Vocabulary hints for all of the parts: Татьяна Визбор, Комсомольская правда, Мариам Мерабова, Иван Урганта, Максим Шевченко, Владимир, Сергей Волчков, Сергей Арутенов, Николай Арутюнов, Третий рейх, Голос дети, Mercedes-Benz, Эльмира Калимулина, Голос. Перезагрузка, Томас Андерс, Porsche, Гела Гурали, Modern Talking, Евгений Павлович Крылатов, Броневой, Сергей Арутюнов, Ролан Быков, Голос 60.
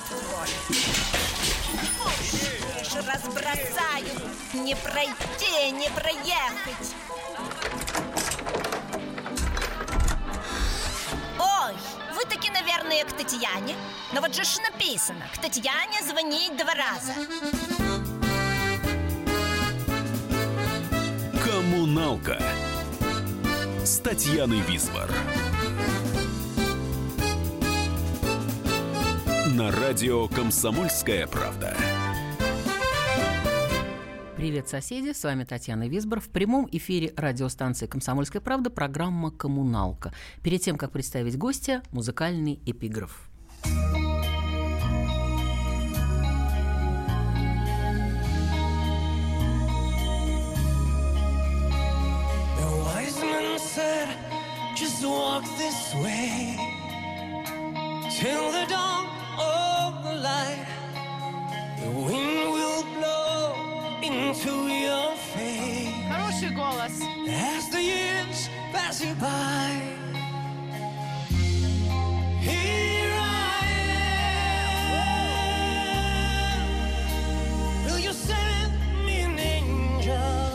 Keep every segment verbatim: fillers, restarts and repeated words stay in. мотор. Лишь разбросают, не пройти, не проехать. Ой, вы таки, наверное, к Татьяне. Но вот же ж написано, к Татьяне звонить два раза. Коммуналка с Татьяной Визбор. На радио «Комсомольская правда». Привет, соседи! С вами Татьяна Визбор. В прямом эфире радиостанции «Комсомольская правда» программа «Коммуналка». Перед тем, как представить гостя, музыкальный эпиграф. Just walk this way till the dawn of the light. The wind will blow into your face. Хороший голос. As the years pass you by. Here I am. Will you send me an angel?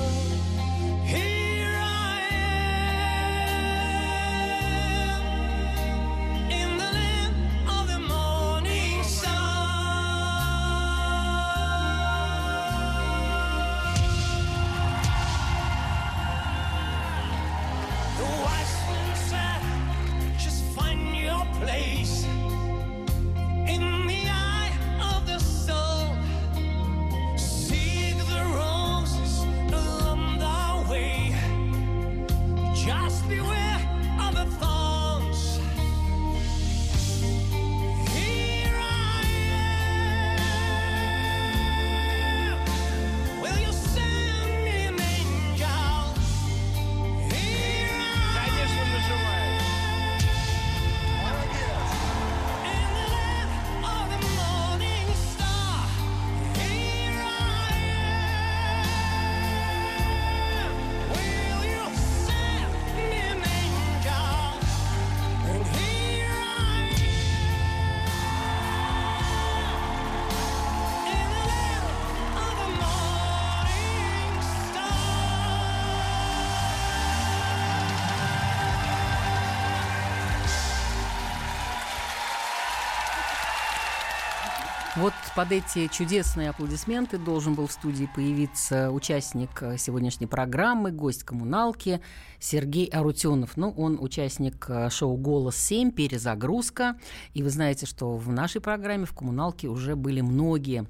Вот под эти чудесные аплодисменты должен был в студии появиться участник сегодняшней программы, гость коммуналки Сергей Арутюнов. Ну, он участник шоу «Голос семь», «Перезагрузка». И вы знаете, что в нашей программе в коммуналке уже были многие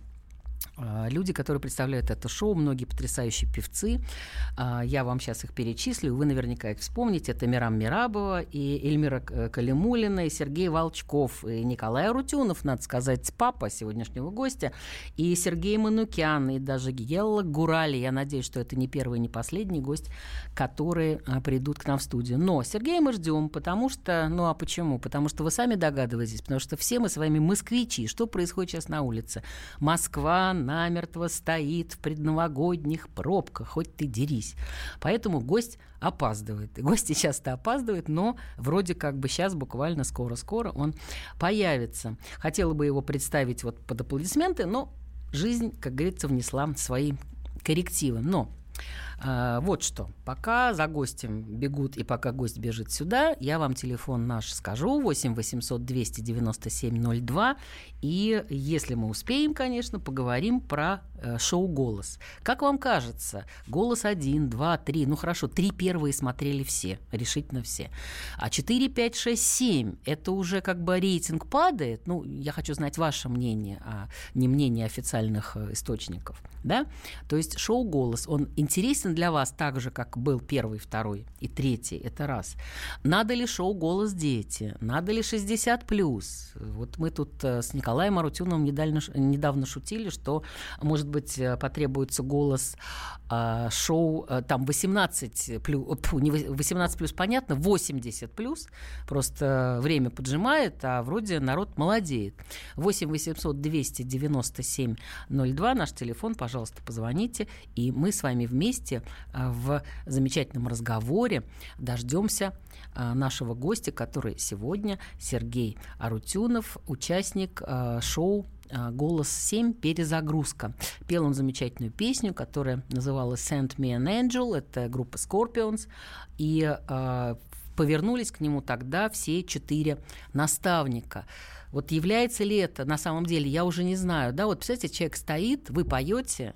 люди, которые представляют это шоу, многие потрясающие певцы. Я вам сейчас их перечислю, вы наверняка их вспомните. Это Мариам Мерабова, и Эльмира Калимулина, и Сергей Волчков, и Николай Арутюнов, надо сказать, папа сегодняшнего гостя, и Сергей Манукян, и даже Гела Гурали. Я надеюсь, что это не первый, не последний гость, которые придут к нам в студию. Но Сергея мы ждем, потому что... Ну а почему? Потому что вы сами догадываетесь, потому что все мы с вами москвичи. Что происходит сейчас на улице? Москва намертво стоит в предновогодних пробках, хоть ты дерись. Поэтому гость опаздывает. И гости часто опаздывают, но вроде как бы сейчас, буквально скоро-скоро он появится. Хотела бы его представить вот под аплодисменты, но жизнь, как говорится, внесла свои коррективы. Но э, вот что. Пока за гостем бегут и пока гость бежит сюда, я вам телефон наш скажу: восемь восемьсот двести девяносто семь ноль два. И если мы успеем, конечно, поговорим про э, шоу «Голос». Как вам кажется, «Голос» один, два, три, ну хорошо, три первые смотрели все, решительно все. А четыре, пять, шесть, семь, это уже как бы рейтинг падает. Ну, я хочу знать ваше мнение, а не мнение официальных источников, да? То есть шоу «Голос», он интересен для вас так же, как был первый, второй и третий, это раз. Надо ли шоу «Голос дети», надо ли шестьдесят плюс? Вот мы тут э, с Николаем Николаем Арутюновым недавно, недавно шутили, что, может быть, потребуется «Голос» э, шоу э, там восемнадцать плюс, понятно, восемьдесят плюс, просто время поджимает, а вроде народ молодеет. восемь восемьсот двести девяносто семь ноль два, наш телефон, пожалуйста, позвоните, и мы с вами вместе давайте в замечательном разговоре дождемся нашего гостя, который сегодня Сергей Арутюнов, участник шоу «Голос семь. Перезагрузка». Пел он замечательную песню, которая называлась «Send Me an Angel». Это группа Scorpions. И э, повернулись к нему тогда все четыре наставника. Вот является ли это на самом деле, я уже не знаю. Да, вот представляете, человек стоит, вы поете,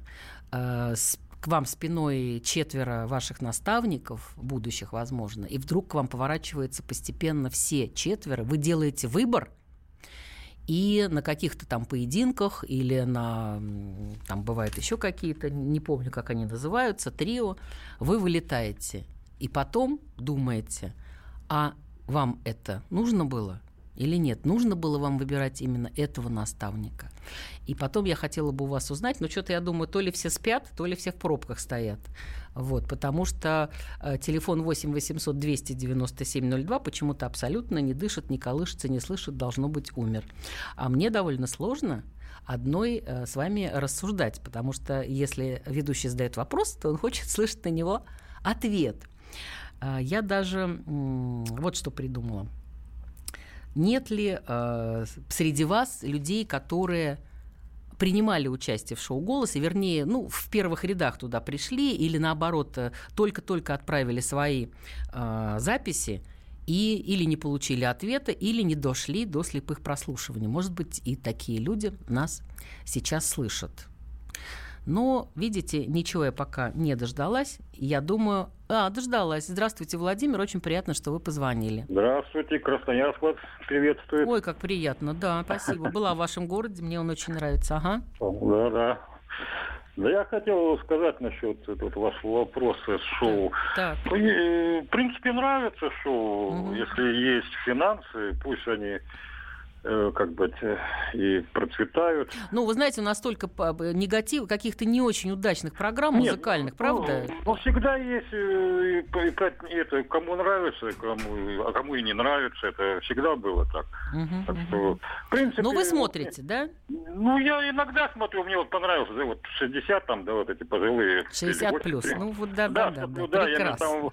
э, к вам спиной четверо ваших наставников, будущих, возможно, и вдруг к вам поворачиваются постепенно все четверо. Вы делаете выбор. И на каких-то там поединках или на, там бывают еще какие-то, не помню, как они называются, трио, вы вылетаете. И потом думаете, а вам это нужно было или нет? Нужно было вам выбирать именно этого наставника. И потом я хотела бы у вас узнать, но что-то я думаю, то ли все спят, то ли все в пробках стоят. Вот, потому что э, телефон восемь восемьсот двести девяносто семь ноль два почему-то абсолютно не дышит, не колышется, не слышит, должно быть, умер. А мне довольно сложно одной э, с вами рассуждать, потому что если ведущий задает вопрос, то он хочет слышать на него ответ. Э, я даже э, вот что придумала. Нет ли э, среди вас людей, которые принимали участие в шоу «Голос», и, вернее, ну, в первых рядах туда пришли или, наоборот, только-только отправили свои э, записи и или не получили ответа, или не дошли до слепых прослушиваний. Может быть, и такие люди нас сейчас слышат. Но, видите, ничего я пока не дождалась. Я думаю... А, дождалась. Здравствуйте, Владимир. Очень приятно, что вы позвонили. Здравствуйте. Красноярск вас приветствует. Ой, как приятно. Да, спасибо. Была в вашем городе. Мне он очень нравится. Ага. Да, да. Да, я хотел сказать насчет этого вашего вопроса с шоу. Так. В принципе, нравится шоу. Угу. Если есть финансы, пусть они... как бы и процветают. Ну, вы знаете, у нас столько негатива, каких-то не очень удачных программ музыкальных, нет, правда? Ну, ну, всегда есть, это, кому нравится, кому, а кому и не нравится, это всегда было так. Угу, так угу. Что, в принципе, но вы смотрите, да? Ну, я иногда смотрю, мне вот понравилось, да, вот шестьдесят там, да, вот эти пожилые. шестьдесят плюс, ну вот да, да, да, да, да, да, прекрасно.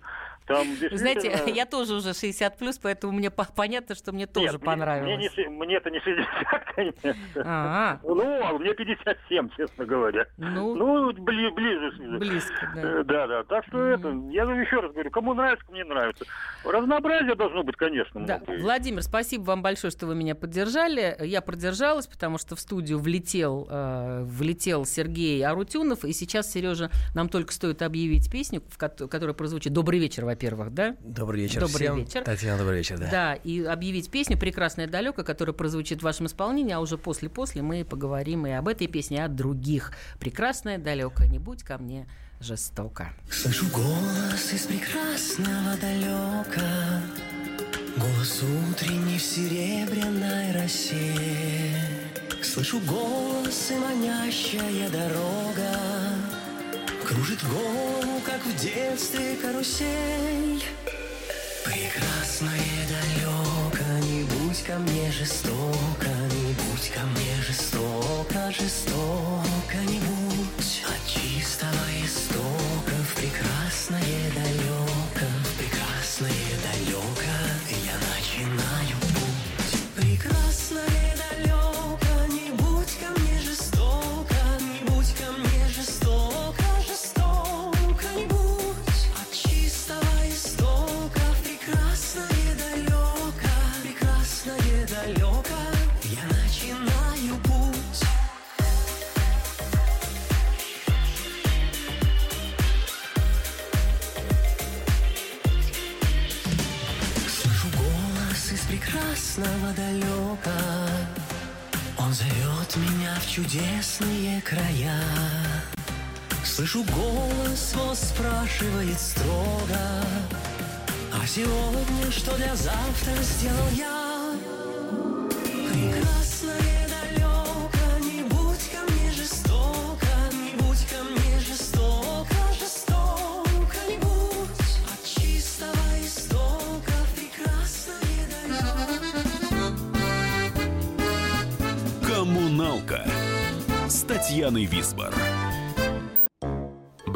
Действительно... Знаете, я тоже уже шестьдесят плюс, поэтому мне понятно, что мне тоже Нет, понравилось. Мне, мне, мне это не шестьдесят, конечно. А-а. Ну, мне пятьдесят семь, честно говоря. Ну, ну бли- ближе. Близко, да. Да, да. Так что mm-hmm. это, я еще раз говорю, кому нравится, мне нравится. Разнообразие должно быть, конечно. Да. Владимир, спасибо вам большое, что вы меня поддержали. Я продержалась, потому что в студию влетел, э, влетел Сергей Арутюнов, и сейчас, Сережа, нам только стоит объявить песню, в ко- которая прозвучит «Добрый вечер», во-первых, да? Добрый вечер добрый всем. Вечер. Татьяна, добрый вечер, да. Да, и объявить песню «Прекрасное далеко», которая прозвучит в вашем исполнении, а уже после-после мы поговорим и об этой песне, и о других. «Прекрасное далеко, не будь ко мне жестоко». Слышу голос из прекрасного далека, голос утренний в серебряной росе. Слышу голос и манящая дорога, кружит голову, как в детстве карусель. Прекрасное далеко, не будь ко мне жестоко, не будь ко мне жестоко, жестоко не будь. От чистого истока в прекрасное далеко, в прекрасное далеко я начинаю путь. Прекрасное далеко, не будь ко мне жестоко, не будь ко мне жестоко. Прекрасного далека, он зовет меня в чудесные края. Слышу голос, он спрашивает строго, а сегодня что для завтра сделал я? Прекрасное далеко, не будь ко мне жестоко, не будь ко мне жестоко, жестоко не будь. От чистого истока прекрасное. «Коммуналка» с Татьяной Визбор.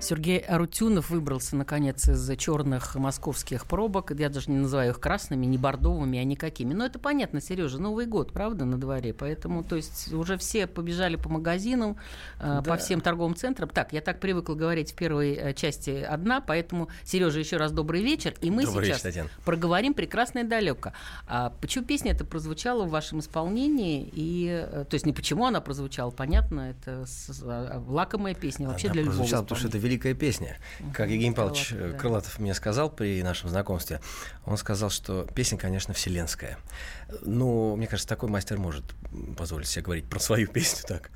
Сергей Арутюнов выбрался, наконец, из черных московских пробок. Я даже не называю их красными, не бордовыми, а никакими. Но это понятно, Сережа, Новый год, правда, на дворе? Поэтому, то есть, уже все побежали по магазинам, да. по всем торговым центрам. Так, я так привыкла говорить в первой части одна, поэтому, Сережа, еще раз добрый вечер. И мы добрый сейчас вечер, проговорим «Прекрасно и далеко». А почему песня-то прозвучала в вашем исполнении? И, то есть, не почему она прозвучала, понятно, это лакомая песня вообще она для любого исполнителя. Великая песня. Как Евгений Павлович Крылатов, да. Крылатов мне сказал при нашем знакомстве, он сказал, что песня, конечно, вселенская. Но, мне кажется, такой мастер может позволить себе говорить про свою песню так.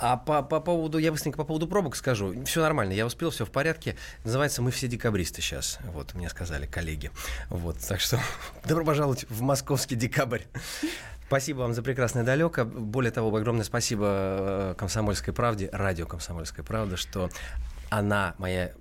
А по, по поводу, я быстренько по поводу пробок скажу. Все нормально, я успел, все в порядке. Называется «Мы все декабристы» сейчас. Вот, мне сказали коллеги. Вот, так что добро пожаловать в московский декабрь. Спасибо вам за прекрасное далеко. Более того, огромное спасибо «Комсомольской правде», радио «Комсомольская правда», что она моя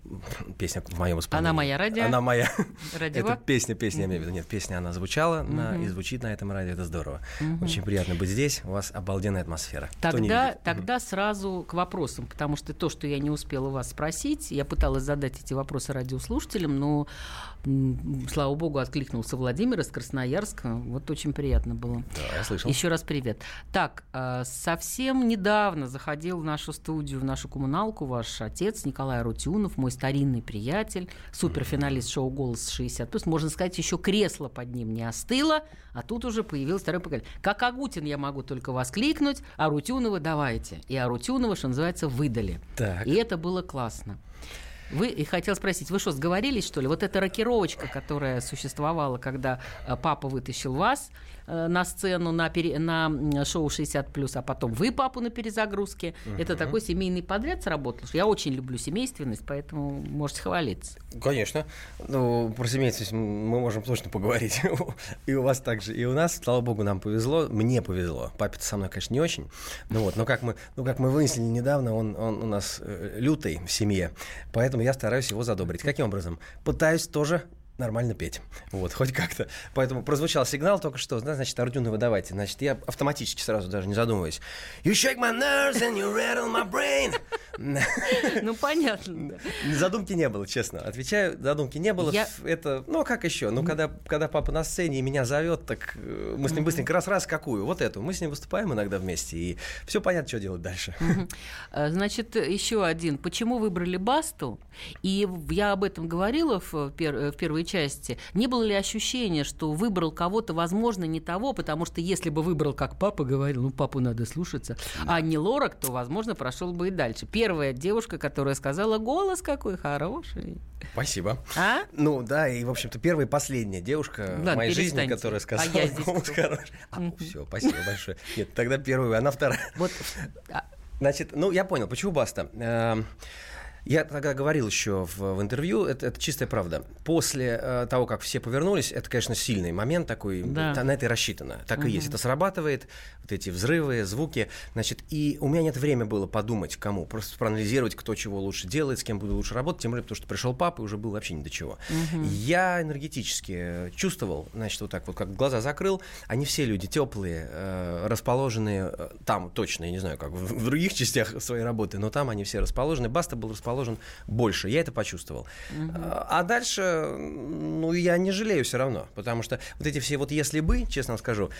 песня в моем исполнении. Она моя радио. Она моя. Радио. Это песня, песня, я имею в виду. Нет, песня, она звучала mm-hmm. на, и звучит на этом радио. Это здорово. Mm-hmm. Очень приятно быть здесь. У вас обалденная атмосфера. Тогда, тогда mm-hmm. сразу к вопросам, потому что то, что я не успела вас спросить, я пыталась задать эти вопросы радиослушателям, но, слава богу, откликнулся Владимир из Красноярска. Вот очень приятно было. Да, я слышал. Еще раз привет. Так, совсем недавно заходил в нашу студию, в нашу коммуналку ваш отец Николай. Николай Арутюнов, мой старинный приятель, суперфиналист шоу «Голос шестьдесят». То есть, можно сказать, еще кресло под ним не остыло, а тут уже появилось второе поколение. Как Агутин я могу только воскликнуть, Арутюнова давайте. И Арутюнова, что называется, выдали. Так. И это было классно. Вы, и хотел спросить, вы что, сговорились, что ли? Вот эта рокировочка, которая существовала, когда папа вытащил вас на сцену, на, пере, на шоу шестьдесят плюс, а потом вы папу на перезагрузке, угу. это такой семейный подряд сработал. Я очень люблю семейственность, поэтому можете хвалиться. Конечно. Ну, про семейственность мы можем точно поговорить. И у вас также, и у нас. Слава богу, нам повезло. Мне повезло. Папе-то со мной, конечно, не очень. Ну, вот, но как мы, ну, как мы выяснили недавно, он, он у нас лютый в семье, поэтому я стараюсь его задобрить. Каким образом? Пытаюсь тоже нормально петь. Вот, хоть как-то. Поэтому прозвучал сигнал только что. Значит, Арутюнова, давайте. Значит, я автоматически сразу даже не задумываюсь. You shake my nerves and you rattle my brain. Ну, понятно. Задумки не было, честно. Отвечаю, задумки не было. Я... Это, ну, как еще? Ну, mm-hmm. когда, когда папа на сцене и меня зовет, так мы с ним mm-hmm. быстренько раз-раз какую? Вот эту. Мы с ним выступаем иногда вместе, и все понятно, что делать дальше. Mm-hmm. Значит, еще один. Почему выбрали Басту? И я об этом говорила в, пер- в первой части. Не было ли ощущения, что выбрал кого-то, возможно, не того, потому что если бы выбрал, как папа говорил, ну, папу надо слушаться, mm-hmm. а не Лорак, то, возможно, прошел бы и дальше. Первая девушка, которая сказала, голос какой хороший. Спасибо. А? Ну да, и, в общем-то, первая и последняя девушка Ладно, в моей жизни, которая сказала, а я здесь голос хороший. А, mm-hmm. все, спасибо большое. Нет, тогда первая, она вторая. Вот. Значит, ну, я понял, почему Баста? Я тогда говорил еще в, в интервью, это, это чистая правда. После э, того, как все повернулись, это, конечно, сильный момент такой, да. на это и рассчитано. Так угу. и есть, это срабатывает, вот эти взрывы, звуки. Значит, и у меня нет времени было подумать, кому, просто проанализировать, кто чего лучше делает, с кем буду лучше работать, тем более, потому что пришел папа и уже было вообще ни до чего. Угу. Я энергетически чувствовал, значит, вот так вот, как глаза закрыл, они все люди теплые, э, расположенные э, там точно, я не знаю, как в, в других частях своей работы, но там они все расположены. Баста был расположен больше, я это почувствовал. Угу. А дальше, ну, я не жалею все равно, потому что вот эти все вот «если бы», честно вам скажу,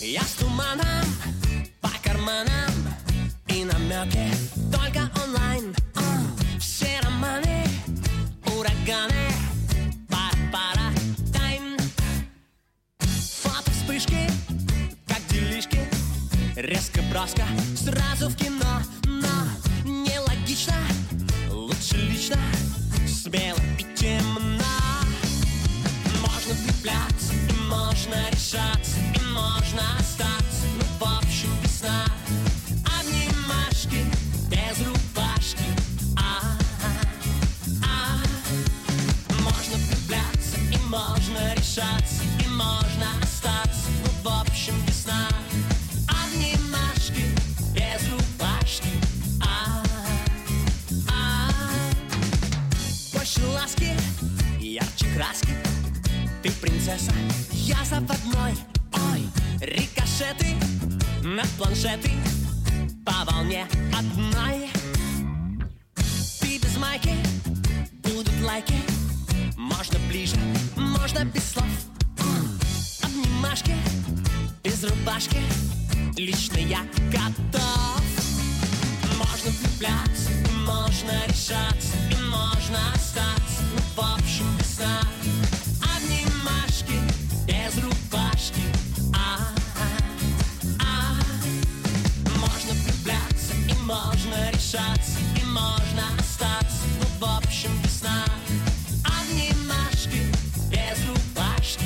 Я с туманом по карманам и намеки только онлайн. А, все романы, ураганы, пара-пара, тайм. Фото вспышки, как делишки, резко броска, сразу в кино. Но нелогично, лучше лично, смело и темно. Можно влюбляться, и можно решаться, и можно остаться. Ну, в общем, весна. Обнимашки без рубашки. А-а-а, а-а. Можно влюбляться, и можно решаться, и можно остаться. Ну, в общем, весна. Обнимашки без рубашки. А-а-а. Больше ласки, ярче краски. Ты принцесса, я заводной. Ой, рикошеты над планшеты по волне одной. Ты без майки, будут лайки. Можно ближе, можно без слов. Обнимашки, без рубашки. Лично я готов. Можно влюбляться, можно решаться, и можно остаться. Ну, в общем, весна. Обнимашки без рубашки. А-а-а, а-а. Можно влюбляться, и можно решаться, и можно остаться. Ну, в общем, весна. Обнимашки без рубашки.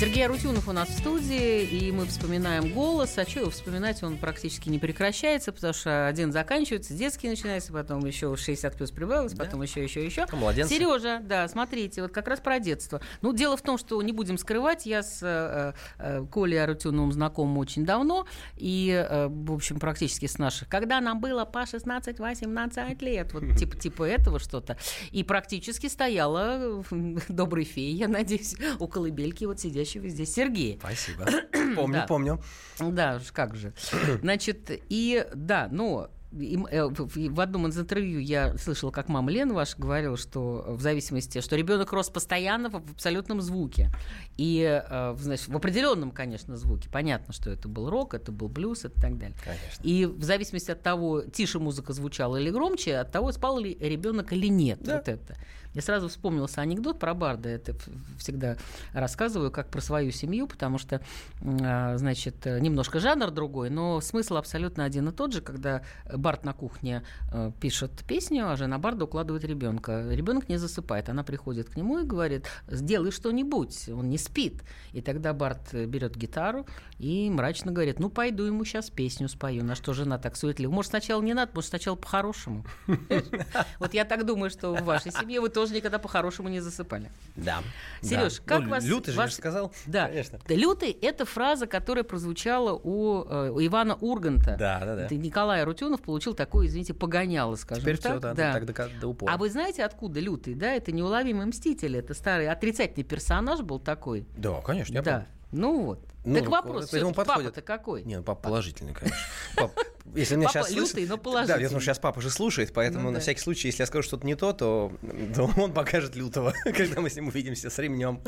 Сергей Арутюнов у нас в студии, и мы вспоминаем «Голос». А что его вспоминать? Он практически не прекращается, потому что один заканчивается, детский начинается, потом еще шестьдесят плюс прибавилось, да. Потом еще, еще, еще. Сережа, да, смотрите, вот как раз про детство. Ну, дело в том, что, не будем скрывать, я с э, э, Колей Арутюновым знакома очень давно, и, э, в общем, практически с наших. Когда нам было по шестнадцать-восемнадцать лет, вот типа, типа этого что-то, и практически стояла доброй феей, я надеюсь, у колыбельки вот сидящей здесь Сергей. Спасибо. Помню, да. помню. Да, уж как же. Значит, и да, но в одном из интервью я слышала, как мама Лена ваша говорила, что в зависимости, что ребенок рос постоянно в абсолютном звуке. И, значит, в определенном, конечно, звуке. Понятно, что это был рок, это был блюз и так далее. Конечно. И в зависимости от того, тише музыка звучала или громче, от того, спал ли ребенок или нет. Да. Вот это. Я сразу вспомнился анекдот про барда. Это всегда рассказываю, как про свою семью, потому что, значит, немножко жанр другой, но смысл абсолютно один и тот же, когда бард на кухне пишет песню, а жена барда укладывает ребенка. Ребенок не засыпает. Она приходит к нему и говорит: сделай что-нибудь, он не спит. И тогда бард берет гитару и мрачно говорит: ну, пойду ему сейчас песню спою. На что жена так суетлива: может, сначала не надо, может, сначала по-хорошему. Вот я так думаю, что в вашей семье вы тоже тоже никогда по-хорошему не засыпали. Да. Сереж, да. как ну, вас... Лютый же ваш... сказал. Да. Конечно. Лютый — это фраза, которая прозвучала у, у Ивана Урганта. Да, да, да. Николай Арутюнов получил такое, извините, погоняло, скажем Теперь так. Теперь всё, да, да. так до, до упора. А вы знаете, откуда Лютый? Да, это неуловимый мститель, это старый отрицательный персонаж был такой. Да, конечно, я да. помню. Ну вот. Ну, так вопрос, папа-то какой? Не, ну, папа положительный, конечно. если меня папа сейчас лютый, слышит, но положительный. Да, я думаю, сейчас папа же слушает, поэтому ну, на да. всякий случай, если я скажу что-то не то, то, то он покажет лютого, когда мы с ним увидимся с ремнем.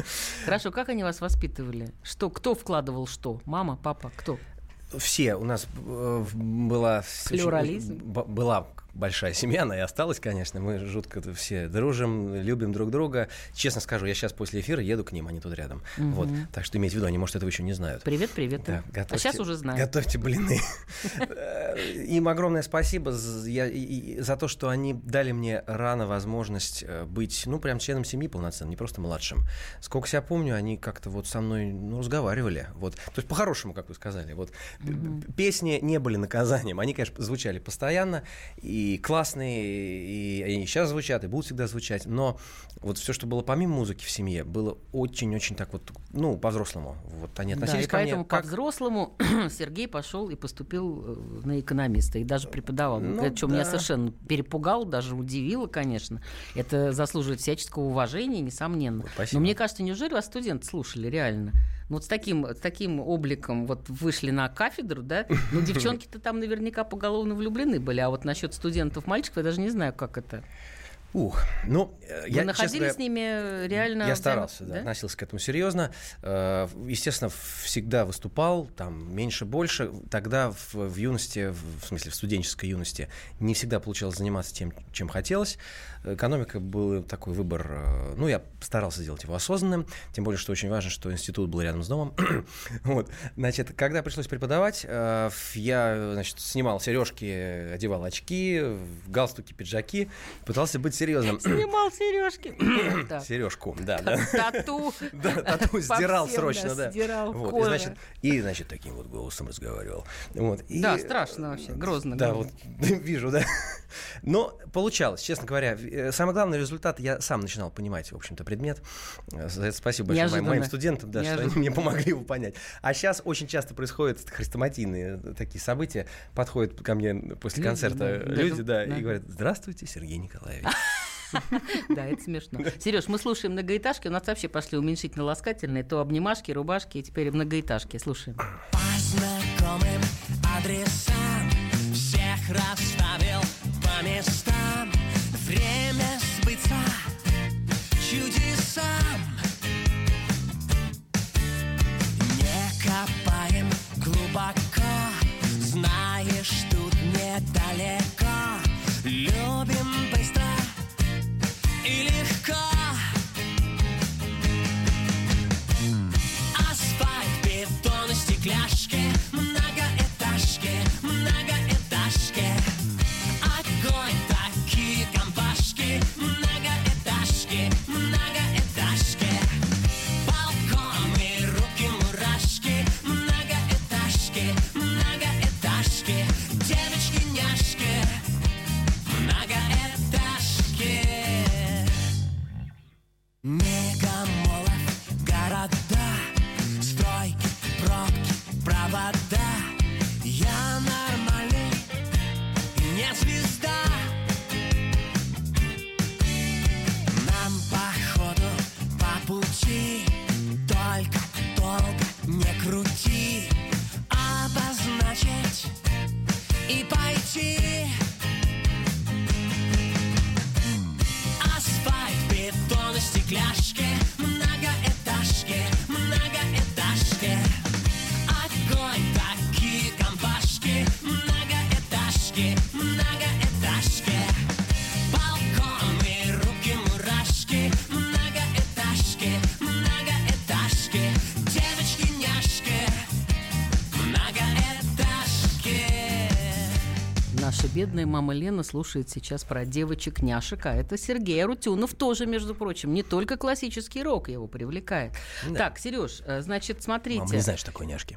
Хорошо, как они вас воспитывали? Что, кто вкладывал что? Мама, папа, кто? Все. У нас была... Плюрализм? Была... Большая семья, она и осталась, конечно. Мы жутко все дружим, любим друг друга. Честно скажу, я сейчас после эфира еду к ним, они тут рядом. Угу. Вот. Так что имейте в виду, они, может, этого еще не знают. Привет, привет. Да, готовьте, а сейчас уже знают. Готовьте блины. Им огромное спасибо за то, что они дали мне рано возможность быть, ну, прям членом семьи полноценным, не просто младшим. Сколько себя помню, они как-то вот со мной, ну, разговаривали. Вот. То есть по-хорошему, как вы сказали. Вот. Песни не были наказанием. Они, конечно, звучали постоянно, и И классные, и они сейчас звучат, и будут всегда звучать. Но вот все, что было помимо музыки в семье, было очень-очень так вот, ну, по-взрослому. Вот они относились да, ко мне. Поэтому как... по-взрослому Сергей пошел и поступил на экономиста, и даже преподавал. Ну, это, что да. меня совершенно перепугало, даже удивило, конечно. Это заслуживает всяческого уважения, несомненно. Вот, но мне кажется, неужели вас студенты слушали реально? Ну, вот с таким, с таким обликом вот вышли на кафедру, да? Ну, девчонки-то там наверняка поголовно влюблены были, а вот насчет студентов студентов-мальчиков, я даже не знаю, как это. Ух, ну, Вы я, находились честно, с ними реально... Я старался, да, да? относился к этому серьезно. Естественно, всегда выступал, там, меньше-больше. Тогда в, в юности, в смысле, в студенческой юности, не всегда получалось заниматься тем, чем хотелось. Экономика был такой выбор... Ну, я старался делать его осознанным, тем более, что очень важно, что институт был рядом с домом. Вот. Значит, когда пришлось преподавать, я, значит, снимал сережки, одевал очки, галстуки, пиджаки, пытался быть серьезным. Снимал сережки. Сережку, да. Тату. Да, тату сдирал срочно, да. Сдирал кожу. И, значит, таким вот голосом разговаривал. Да, страшно вообще, грозно. Да, вот вижу, да. Но получалось, честно говоря. Самый главный результат, я сам начинал понимать, в общем-то, предмет. За это спасибо большое моим, моим студентам, да, что они мне помогли его понять. А сейчас очень часто происходят хрестоматийные такие события. Подходят ко мне после концерта люди, да, и говорят: здравствуйте, Сергей Николаевич. Да, это смешно. Сереж, мы слушаем многоэтажки. У нас вообще пошли уменьшительно-ласкательные. То обнимашки, рубашки, и теперь многоэтажки. Слушаем. По знакомым адресам всех расставил по местам. Время сбыться чудесам. Не копаем глубоко, знаешь, тут недалеко. Любим быстро и легко. Асфальт, бетон и стекляшки, многоэтажки, многоэтажки. Огонь, такие компашки, многоэтажки, многоэтажки. Балкон и руки-мурашки, многоэтажки, многоэтажки. Девочки-няшки, многоэтажки. Мегамолов, города, стройки, пробки, провода. Я нормальный, не звезда. Нам походу по пути, только долго не крути. Обозначить и пойти. Асфальт, бетон и стекляшки, многоэтажки, многоэтажки. Огонь, такие компашки, многоэтажки, многоэтажки. Балкон и руки-мурашки, многоэтажки, многоэтажки. Девочки-няшки, многоэтажки. Наша бедная мама Лена слушает сейчас про девочек-няшек, а это Сергей Арутюнов тоже, между прочим, не только классический рок его привлекает. Да. Так, Сереж, значит, смотрите. Мама не знает, что такое няшки.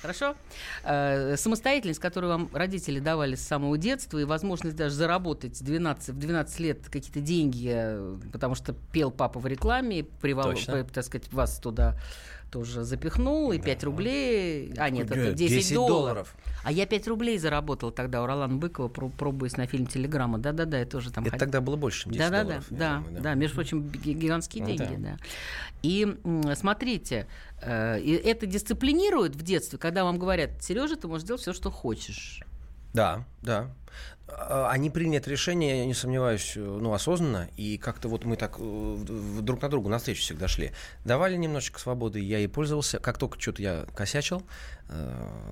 Хорошо. Самостоятельность, которую вам родители давали с самого детства, и возможность даже заработать в двенадцать лет какие-то деньги, потому что пел папа в рекламе, привал, так сказать, вас туда тоже запихнул, и пять рублей, а нет, это десять долларов. А я пять рублей заработал тогда у Ролана Быкова, пробуясь на фильм «Телеграмма». Да-да-да, я тоже там... Это ходил. Тогда было больше, чем десять долларов. Да-да-да, да, да, между прочим, гигантские ну, деньги. Да. Да. И смотрите, это дисциплинирует в детстве, когда вам говорят: Сережа, ты можешь делать все, что хочешь. Да, да. Они приняли решение, я не сомневаюсь, ну, осознанно, и как-то вот мы так друг на друга навстречу всегда шли. Давали немножечко свободы, я ей пользовался. Как только что-то я косячил,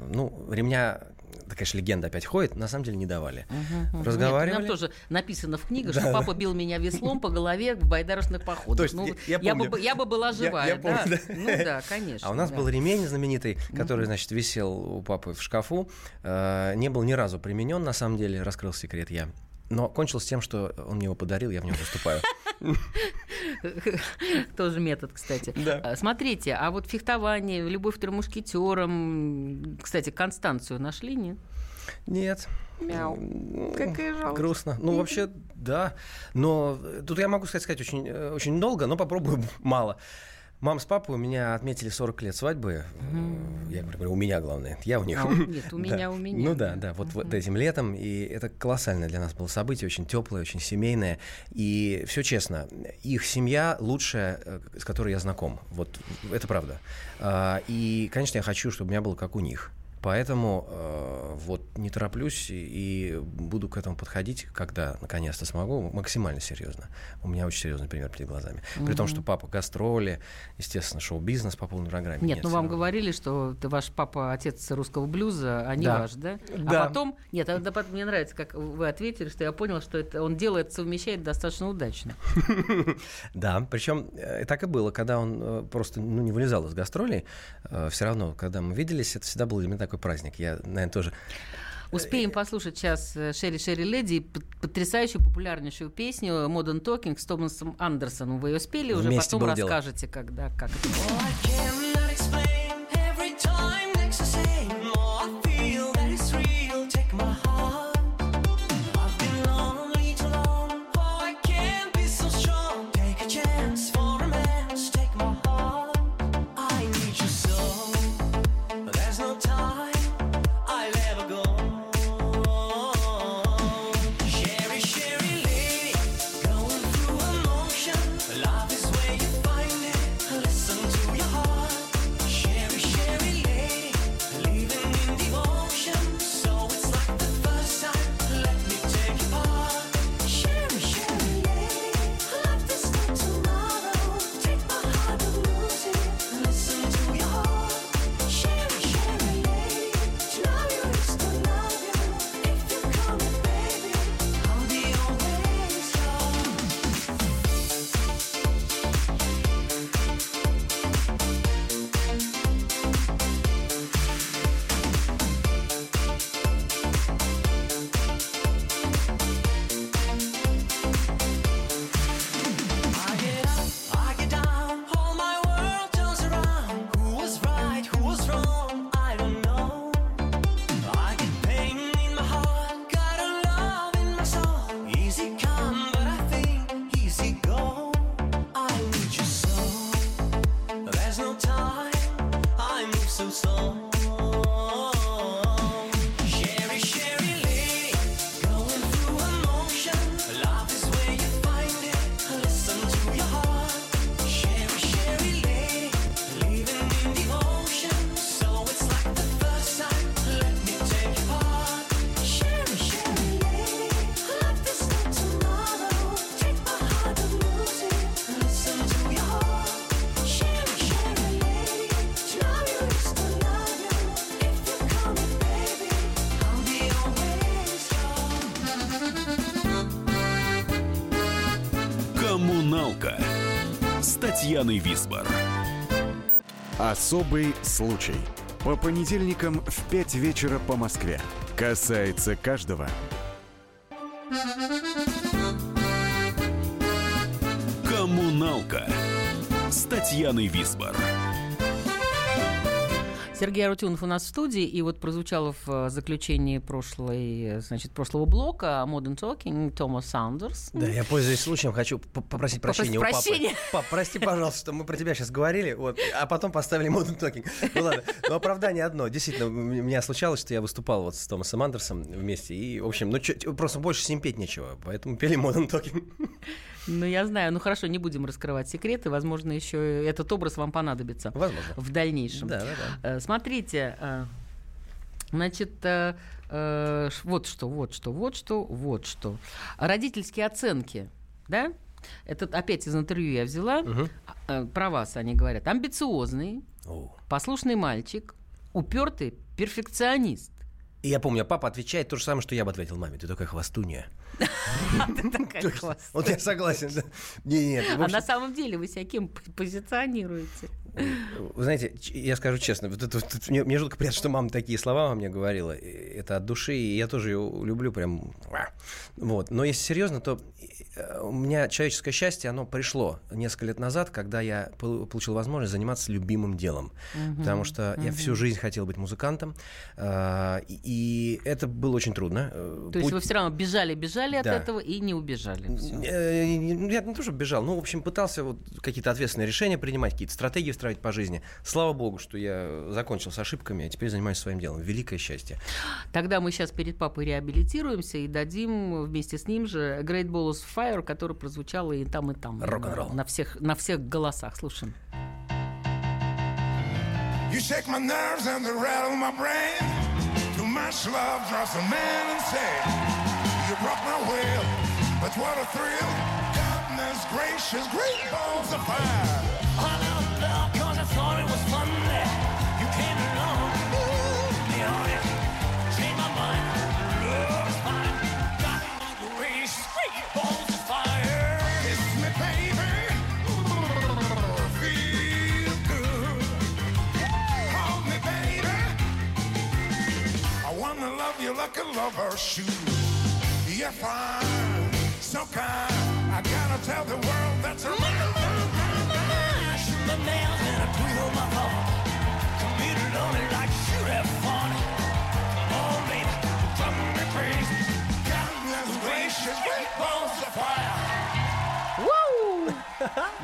ну, ремня, да, конечно, легенда опять ходит, на самом деле не давали. Угу, угу. Разговаривали. Нет, нам тоже написано в книгах, да, что папа бил меня веслом по голове в байдарочных походах. То есть, ну, я, я, я, бы, я бы была живая. Я, я помню, да? Да. Ну да, конечно. А у нас да. был ремень знаменитый, который, значит, висел у папы в шкафу, не был ни разу применен, на самом деле, раскрыл секрет я. Но кончилось тем, что он мне его подарил, я в нем выступаю. Тоже метод, кстати. Да. Смотрите, а вот фехтование, любовь к трем мушкетерам, кстати, Констанцию нашли, нет? Нет. Мяу. Какая жалость. Грустно. Ну, вообще, да. Но тут я могу сказать, сказать очень, очень долго, но попробую мало. Мам с папой у меня отметили сорок лет свадьбы. Mm-hmm. Я говорю, у меня главное, я у них. А, нет, у меня, да. у меня. Ну да, да, вот, mm-hmm. вот этим летом. И это колоссальное для нас было событие, очень теплое, очень семейное. И все честно, их семья лучшая, с которой я знаком. Вот это правда. И, конечно, я хочу, чтобы у меня было как у них. Поэтому э, вот не тороплюсь и буду к этому подходить, когда наконец-то смогу, максимально серьезно. У меня очень серьезный пример перед глазами. Угу. При том, что папа гастроли, естественно, шоу-бизнес по полной программе. Нет, нет, ну вам нет. говорили, что ты, ваш папа отец русского блюза, а не да. ваш, да? да? А потом... Нет, а потом, мне нравится, как вы ответили, что я понял, что это он делает, совмещает достаточно удачно. Да, причем так и было, когда он просто не вылезал из гастролей, все равно, когда мы виделись, это всегда было элементарно. Такой праздник. Я, наверное, тоже... Успеем послушать сейчас «Шерри, Шерри, Леди», потрясающую, популярнейшую песню «Modern Talking» с Томасом Андерсоном. Вы ее спели уже, вместе потом расскажете, дело. Когда, как это было. С Татьяной Визбор. Особый случай. По понедельникам в пять вечера по Москве. Касается каждого. Коммуналка с Татьяной Визбор. Сергей Арутюнов у нас в студии, и вот прозвучало в заключении прошлой, значит, прошлого блока Modern Talking Томас Андерс. Да, я, пользуясь случаем, хочу попросить прощения у папы. Пап, прости, пожалуйста, что мы про тебя сейчас говорили, вот, а потом поставили Modern Talking. Ну ладно, но оправдание одно. Действительно, у меня случалось, что я выступал вот с Томасом Андерсом вместе, и, в общем, ну чё, просто больше с ним петь нечего, поэтому пели Modern Talking. Ну, я знаю. Ну, хорошо, не будем раскрывать секреты. Возможно, еще этот образ вам понадобится. Возможно. В дальнейшем. Да, да, да. Смотрите, значит, вот что, вот что, вот что, вот что. Родительские оценки, да? Это опять из интервью я взяла. Угу. Про вас они говорят. Амбициозный, О. послушный мальчик, упертый перфекционист. И я помню, папа отвечает то же самое, что я бы ответил маме. Ты такая хвастунья. Ты такая хвастунья. Вот я согласен. А на самом деле вы себя кем позиционируете? Вы знаете, я скажу честно, мне жутко приятно, что мама такие слова во мне говорила. Это от души, и я тоже ее люблю прям. Вот. Но если серьезно, то у меня человеческое счастье, оно пришло несколько лет назад, когда я получил возможность заниматься любимым делом. Потому что я всю жизнь хотел быть музыкантом, и И это было очень трудно. То есть Путь... вы все равно бежали, бежали да. от этого и не убежали. Все. Я не то, что бежал, но, в общем, пытался вот какие-то ответственные решения принимать, какие-то стратегии встраивать по жизни. Слава богу, что я закончил с ошибками, а теперь занимаюсь своим делом. Великое счастье. Тогда мы сейчас перед папой реабилитируемся и дадим вместе с ним же Great Ball of Fire, который прозвучал и там, и там. Рок-н-ролл. На всех, на всех голосах. Слушаем. You shake my nerves and the rattle my brain. Much love drives a man insane. You broke my will, but what a thrill. Goodness gracious, great balls of fire. I love love cause I thought it was fun there. You came along, moved me on it. Changed my mind, love is mine. Got my gracious, great balls of fire. Kiss me baby, ooh, feel good. Hold me baby, I wanna love you like a lover's shoe. You're fine, so kind. I gotta tell the world that's a real man. I shoot my nails and I twiddle my thumb. Come in lonely like you have fun. Oh baby, come me crazy. Goodness gracious, great balls of fire.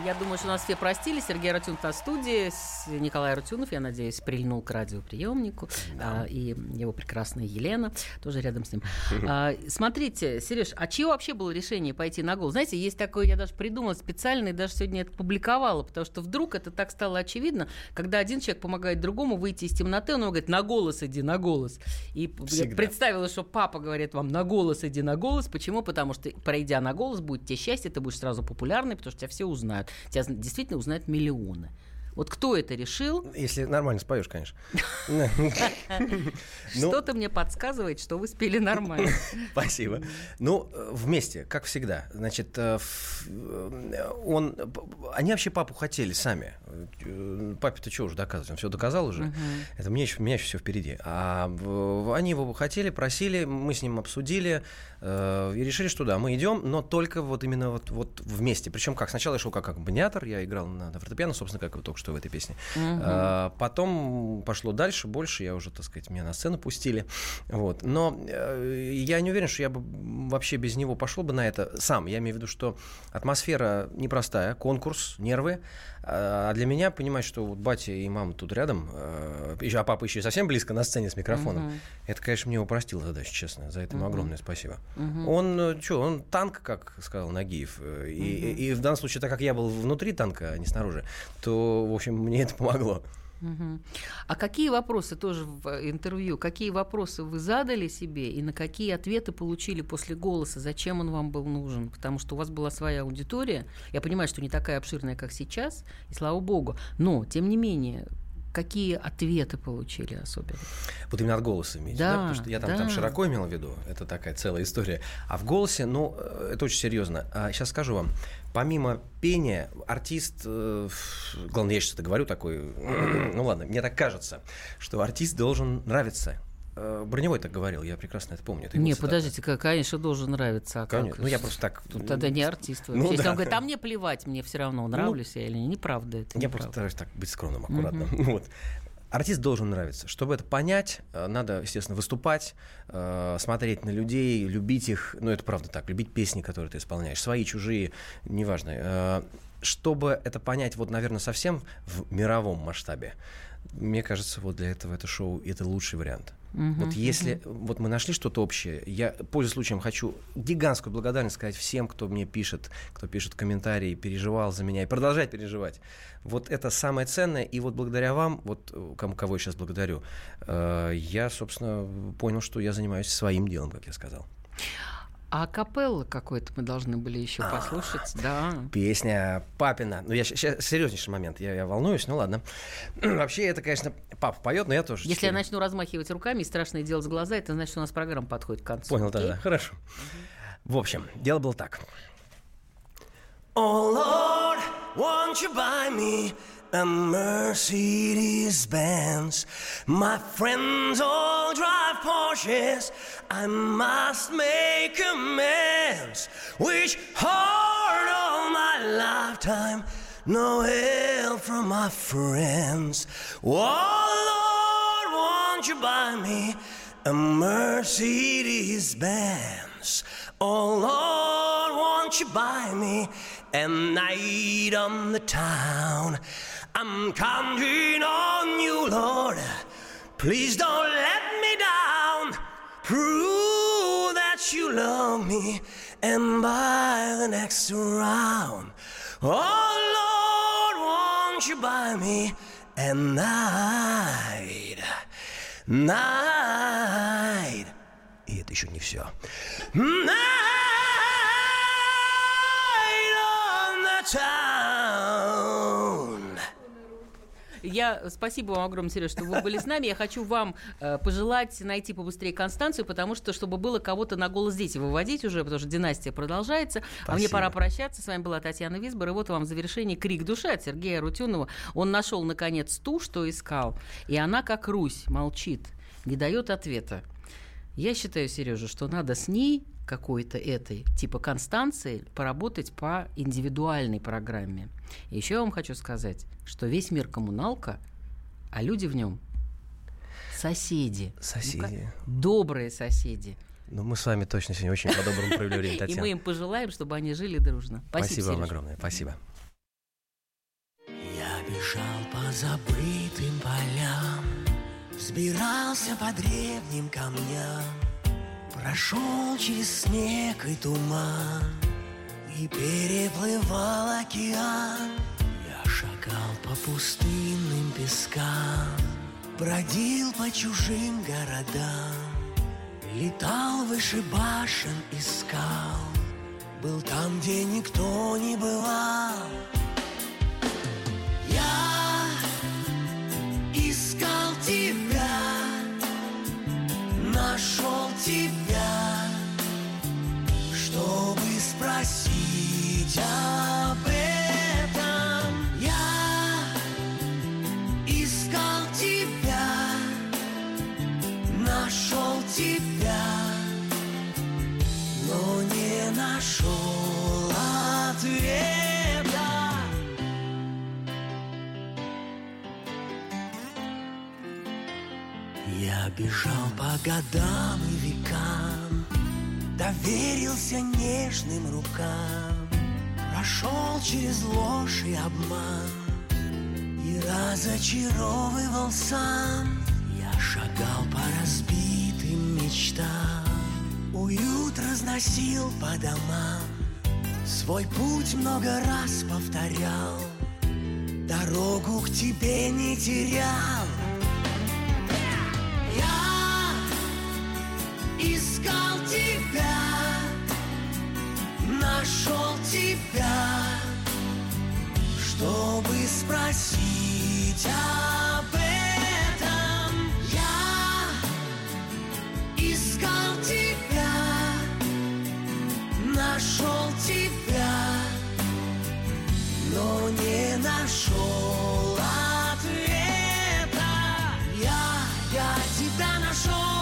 Я думаю, что нас все простили. Сергей Арутюнов на студии. Николай Арутюнов, я надеюсь, прильнул к радиоприемнику. Да. А, и его прекрасная Елена тоже рядом с ним. А, смотрите, Сереж, а чье вообще было решение пойти на голос? Знаете, есть такое, я даже придумала специально, и даже сегодня это публиковала, потому что вдруг это так стало очевидно, когда один человек помогает другому выйти из темноты, он ему говорит, на голос иди, на голос. И Всегда. Я представила, что папа говорит вам, на голос иди, на голос. Почему? Потому что, пройдя на голос, будет тебе счастье, ты будешь сразу популярный, потому что тебя все узнают. Тебя действительно узнают миллионы. Вот кто это решил? Если нормально споешь, конечно. Что-то мне подсказывает, что вы спели нормально. Спасибо. Ну, вместе, как всегда. Значит, он... Они вообще папу хотели сами. Папе-то чего уже доказывать? Он все доказал уже. Это мне еще, у меня еще все впереди. А они его хотели, просили, мы с ним обсудили и решили, что да, мы идем, но только вот именно вот, вот вместе. Причем как? Сначала я шел как аккомпаниатор, я играл на, на фортепиано, собственно, как вот только что в этой песне. Uh-huh. А, потом пошло дальше, больше я уже, так сказать, меня на сцену пустили. Вот. Но э, я не уверен, что я бы вообще без него пошел бы на это сам. Я имею в виду, что атмосфера непростая, конкурс, нервы. А для меня понимать, что вот батя и мама тут рядом, э, а папа еще совсем близко на сцене с микрофоном, uh-huh. это, конечно, мне упростило задачу, честно. За это ему uh-huh. огромное спасибо. Uh-huh. Он, что, он танк, как сказал Нагиев. И, uh-huh. и, и в данном случае, так как я был внутри танка, а не снаружи, то в общем, мне это помогло. Uh-huh. А какие вопросы, тоже в интервью, какие вопросы вы задали себе и на какие ответы получили после голоса, зачем он вам был нужен? Потому что у вас была своя аудитория, я понимаю, что не такая обширная, как сейчас, и слава богу, но, тем не менее, какие ответы получили особенно? Вот именно от голоса имеете, да, да? Потому что я там, да. там широко имел в виду, это такая целая история. А в голосе, ну, это очень серьезно. А сейчас скажу вам, помимо пения, артист, э, главное, я сейчас это говорю, такой, ну ладно, мне так кажется, что артист должен нравиться. Броневой так говорил, я прекрасно это помню. Это не, цитата. Подождите, конечно, должен нравиться. А как? Ну, я просто так... Тут тогда не артист. Ну, если да. он говорит, а мне плевать, мне все равно, нравлюсь ну, я или не, неправда это. Я неправда. Просто стараюсь так быть скромным, аккуратным. Uh-huh. Вот. Артист должен нравиться. Чтобы это понять, надо, естественно, выступать, смотреть на людей, любить их. Ну, это правда так, любить песни, которые ты исполняешь. Свои, чужие, неважно. Чтобы это понять, вот, наверное, совсем в мировом масштабе, мне кажется, вот для этого это шоу это лучший вариант. Uh-huh, вот если uh-huh. вот мы нашли что-то общее, я, пользуясь случаем, хочу гигантскую благодарность сказать всем, кто мне пишет, кто пишет комментарии, переживал за меня и продолжает переживать. Вот это самое ценное. И вот благодаря вам, вот кому, кого я сейчас благодарю, э, я, собственно, понял, что я занимаюсь своим делом, как я сказал. А капелла какой-то мы должны были еще а, послушать, да. Песня папина. Ну, я сейчас серьезнейший момент. Я, я волнуюсь, ну ладно. Вообще, это, конечно, папа поет, но я тоже. Если я начну размахивать руками и страшное делать глаза, это значит, что у нас программа подходит к концу. Понял, да-да. Хорошо. Угу. В общем, дело было так. Oh Lord, won't you buy me a Mercedes-Benz? My friends all drive Porsches. I must make amends, which hard all my lifetime, no help from my friends. Oh Lord, won't you buy me a Mercedes-Benz? Oh Lord, won't you buy me a night on the town? I'm counting on you, Lord, please don't let me down. Prove that you love me and buy the next round. Oh Lord, won't you buy me a night, night. И это еще не все. Night on the town. Я спасибо вам огромное, Сереж, что вы были с нами. Я хочу вам э, пожелать найти побыстрее Констанцию, потому что, чтобы было кого-то на «Голос дети» выводить уже, потому что династия продолжается. Спасибо. А мне пора прощаться. С вами была Татьяна Визбор. И вот вам в завершении крик души от Сергея Арутюнова. Он нашел, наконец, ту, что искал. И она, как Русь, молчит, не дает ответа. Я считаю, Сережа, что надо с ней, какой-то этой, типа Констанции, поработать по индивидуальной программе. И еще я вам хочу сказать, что весь мир коммуналка, а люди в нем соседи. Соседи. Ну, добрые соседи. Ну, мы с вами точно сегодня очень по-доброму провели время, Татьяна. И мы им пожелаем, чтобы они жили дружно. Спасибо, Сережа. Спасибо вам огромное. Спасибо. Я бежал по забытым полям, взбирался по древним камням, прошел через снег и туман и переплывал океан. Я шагал по пустынным пескам, бродил по чужим городам, летал выше башен и скал, был там, где никто не бывал. Я искал тебя, нашел тебя, чтобы спросить об этом. Я искал тебя, нашел тебя, но не нашел ответа. Я бежал по годам и векам, доверился нежным рукам, прошел через ложь и обман и разочаровывал сам. Я шагал по разбитым мечтам, уют разносил по домам, свой путь много раз повторял, дорогу к тебе не терял. Искал тебя, нашел тебя, чтобы спросить об этом. Я искал тебя, нашел тебя, но не нашел ответа. Я, я тебя нашел.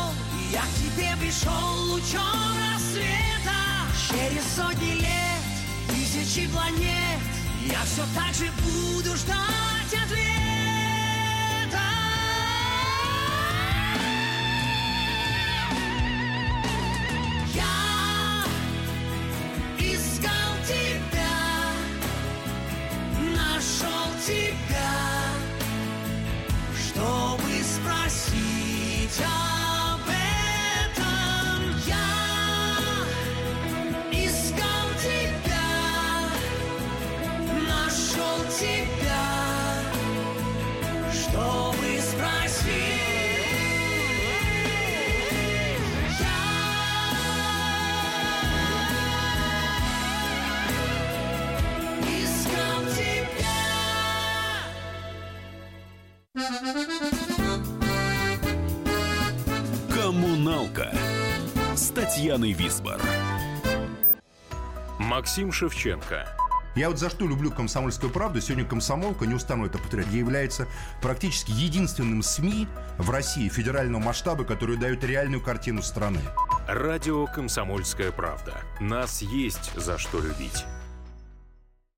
Я к тебе пришел лучом рассвета. Через сотни лет, тысячи планет, я все так же буду ждать ответа. Коммуналка с Татьяной Визбор. Максим Шевченко. Я вот за что люблю «Комсомольскую правду». Сегодня «Комсомолка», не устану это повторять, является практически единственным СМИ в России федерального масштаба, которые дают реальную картину страны. Радио «Комсомольская правда». Нас есть за что любить.